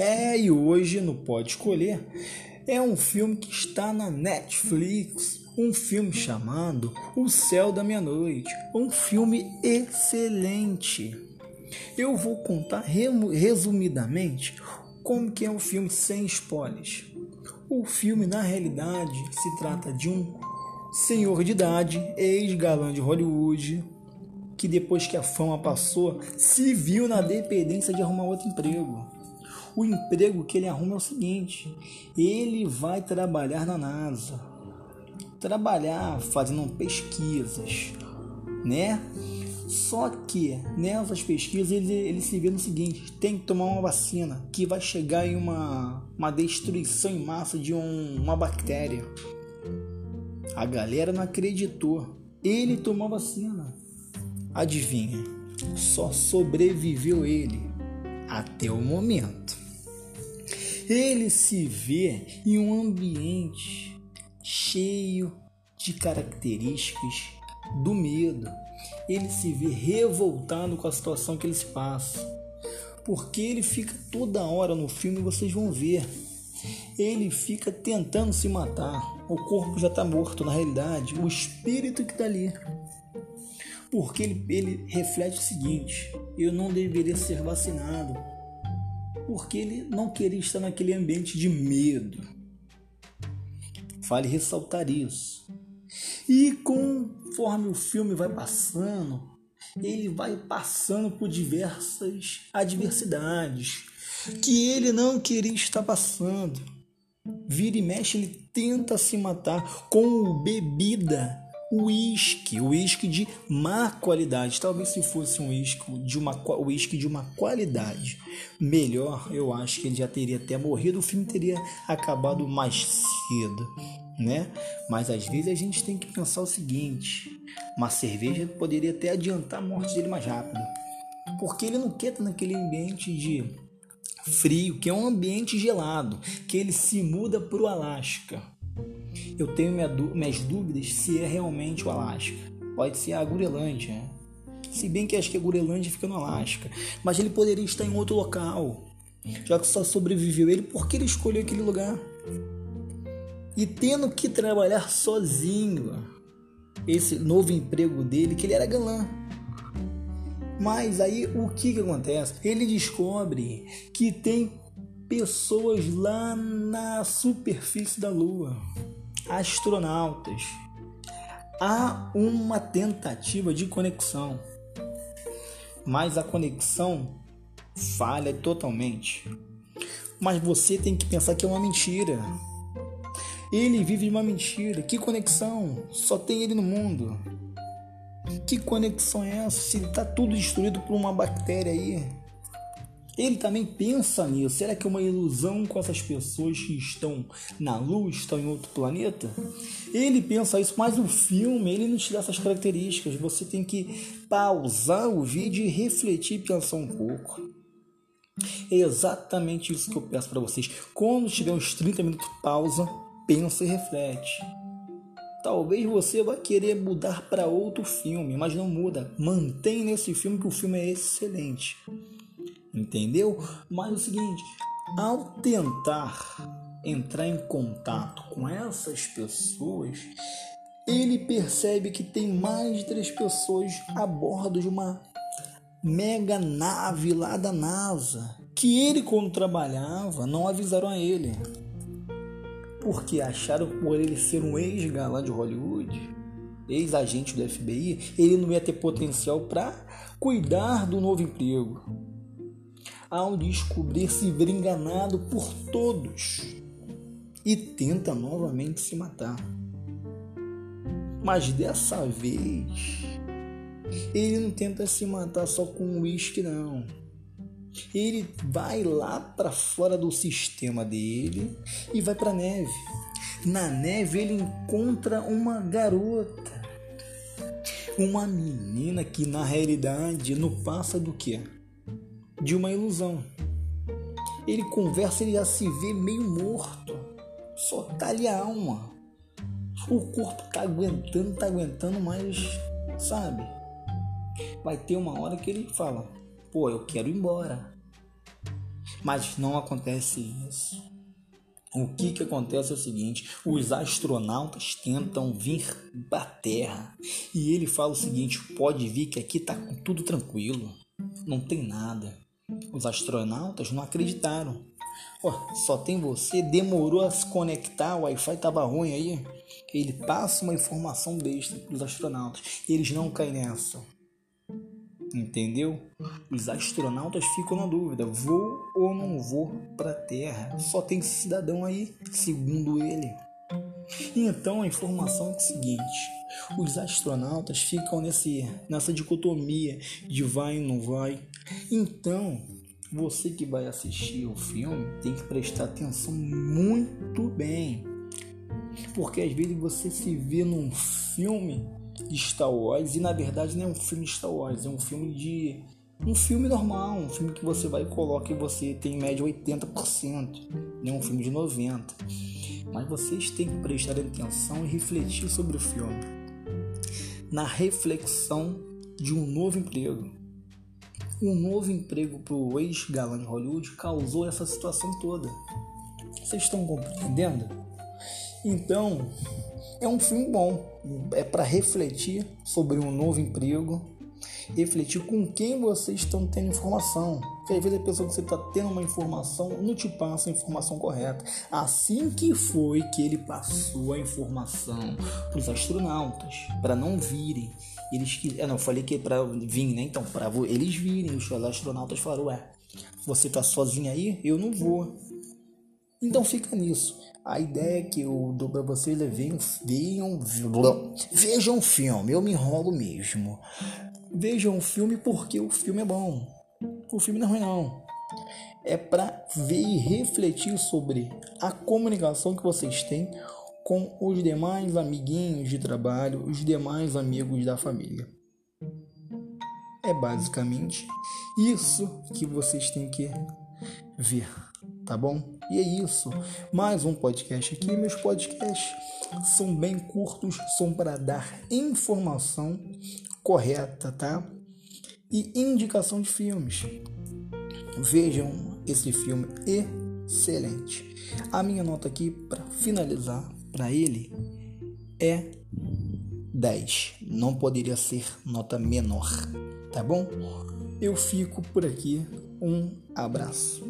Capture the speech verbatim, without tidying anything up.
É, e hoje no Pode Escolher é um filme que está na Netflix, um filme chamado O Céu da Minha Noite, um filme excelente. Eu vou contar resumidamente como que é o filme sem spoilers. O filme, na realidade, se trata de um senhor de idade, ex-galã de Hollywood, que depois que a fama passou, se viu na dependência de arrumar outro emprego. O emprego que ele arruma é o seguinte: ele vai trabalhar na NASA, trabalhar fazendo pesquisas, né? Só que nessas pesquisas ele, ele se vê no seguinte: tem que tomar uma vacina que vai chegar em uma, uma destruição em massa de um, uma bactéria. A galera não acreditou. Ele tomou a vacina. Adivinha, só sobreviveu ele até o momento. Ele se vê em um ambiente cheio de características do medo. Ele se vê revoltado com a situação que ele se passa, porque ele fica toda hora no filme, vocês vão ver, ele fica tentando se matar. O corpo já está morto, na realidade, o espírito que está ali. Porque ele, ele reflete o seguinte: eu não deveria ser vacinado, porque ele não queria estar naquele ambiente de medo. Vale ressaltar isso. E conforme o filme vai passando, ele vai passando por diversas adversidades que ele não queria estar passando. Vira e mexe, ele tenta se matar com bebida. Uísque, uísque de má qualidade. Talvez se fosse um uísque de uma, uísque de uma qualidade melhor, eu acho que ele já teria até morrido, o filme teria acabado mais cedo, né? Mas às vezes a gente tem que pensar o seguinte: uma cerveja poderia até adiantar a morte dele mais rápido, porque ele não quer estar naquele ambiente de frio, que é um ambiente gelado, que ele se muda para o Alasca. Eu tenho minha dú- minhas dúvidas se é realmente o Alasca. Pode ser a Gurelândia, né? Se bem que acho que a Gurelândia fica no Alasca. Mas ele poderia estar em outro local, já que só sobreviveu ele porque ele escolheu aquele lugar. E tendo que trabalhar sozinho, esse novo emprego dele, que ele era galã. Mas aí o que, que acontece? Ele descobre que tem pessoas lá na superfície da Lua, astronautas. Há uma tentativa de conexão, mas a conexão falha totalmente. Mas você tem que pensar que é uma mentira. Ele vive de uma mentira. Que conexão? Só tem ele no mundo. Que conexão é essa? Se está tudo destruído por uma bactéria aí. Ele também pensa nisso. Será que é uma ilusão com essas pessoas que estão na Lua, estão em outro planeta? Ele pensa isso, mas o filme, ele não te dá essas características. Você tem que pausar o vídeo e refletir e pensar um pouco. É exatamente isso que eu peço para vocês. Quando tiver uns trinta minutos, pausa, pensa e reflete. Talvez você vá querer mudar para outro filme, mas não muda. Mantém nesse filme, que o filme é excelente. Entendeu? Mas é o seguinte: ao tentar entrar em contato com essas pessoas, ele percebe que tem mais de três pessoas a bordo de uma mega nave lá da NASA, que ele, quando trabalhava, não avisaram a ele, porque acharam, por ele ser um ex-galã de Hollywood, ex-agente do F B I, ele não ia ter potencial para cuidar do novo emprego. Ao descobrir-se enganado por todos, e tenta novamente se matar. Mas dessa vez, ele não tenta se matar só com uísque, não. Ele vai lá para fora do sistema dele e vai para a neve. Na neve ele encontra uma garota, uma menina que na realidade não passa do quê? De uma ilusão. Ele conversa, ele já se vê meio morto, só tá ali a alma. O corpo tá aguentando, tá aguentando, mas sabe, vai ter uma hora que ele fala: pô, eu quero ir embora. Mas não acontece isso. O que que acontece é o seguinte: os astronautas tentam vir para a Terra e ele fala o seguinte: pode vir que aqui tá tudo tranquilo, não tem nada. Os astronautas não acreditaram. Oh, só tem você, demorou a se conectar, o Wi-Fi tava ruim aí. Ele passa uma informação besta para os astronautas, eles não caem nessa. Entendeu? Os astronautas ficam na dúvida: vou ou não vou para a Terra? Só tem esse cidadão aí, segundo ele. Então a informação é a seguinte: os astronautas ficam nesse, nessa dicotomia de vai ou não vai. Então você que vai assistir o filme tem que prestar atenção muito bem, porque às vezes você se vê num filme de Star Wars e na verdade não é um filme de Star Wars, é um filme de um filme normal, um filme que você vai e coloca e você tem em média oitenta por cento, não é um filme de noventa por cento. Mas vocês têm que prestar atenção e refletir sobre o filme, na reflexão de um novo emprego. Um novo emprego para o ex-galã de Hollywood causou essa situação toda. Vocês estão compreendendo? Então é um filme bom, é para refletir sobre um novo emprego, refletir com quem vocês estão tendo informação. Porque às vezes a pessoa que você está tendo uma informação não te passa a informação correta. Assim que foi que ele passou a informação para os astronautas, para não virem. Eles que, eu não falei que é para vir, né? Então, para eles virem, os astronautas falaram: ué, você está sozinho aí? Eu não vou. Então fica nisso. A ideia que eu dou para vocês é: vejam, vejam, vejam o filme. Eu me enrolo mesmo. Vejam o filme porque o filme é bom. O filme não é ruim, não. É para ver e refletir sobre a comunicação que vocês têm com os demais amiguinhos de trabalho, os demais amigos da família. É basicamente isso que vocês têm que ver, tá bom? E é isso, mais um podcast aqui. Meus podcasts são bem curtos, são para dar informação correta, tá? E indicação de filmes. Vejam esse filme excelente. A minha nota aqui, para finalizar, para ele é dez. Não poderia ser nota menor, tá bom? Eu fico por aqui. Um abraço.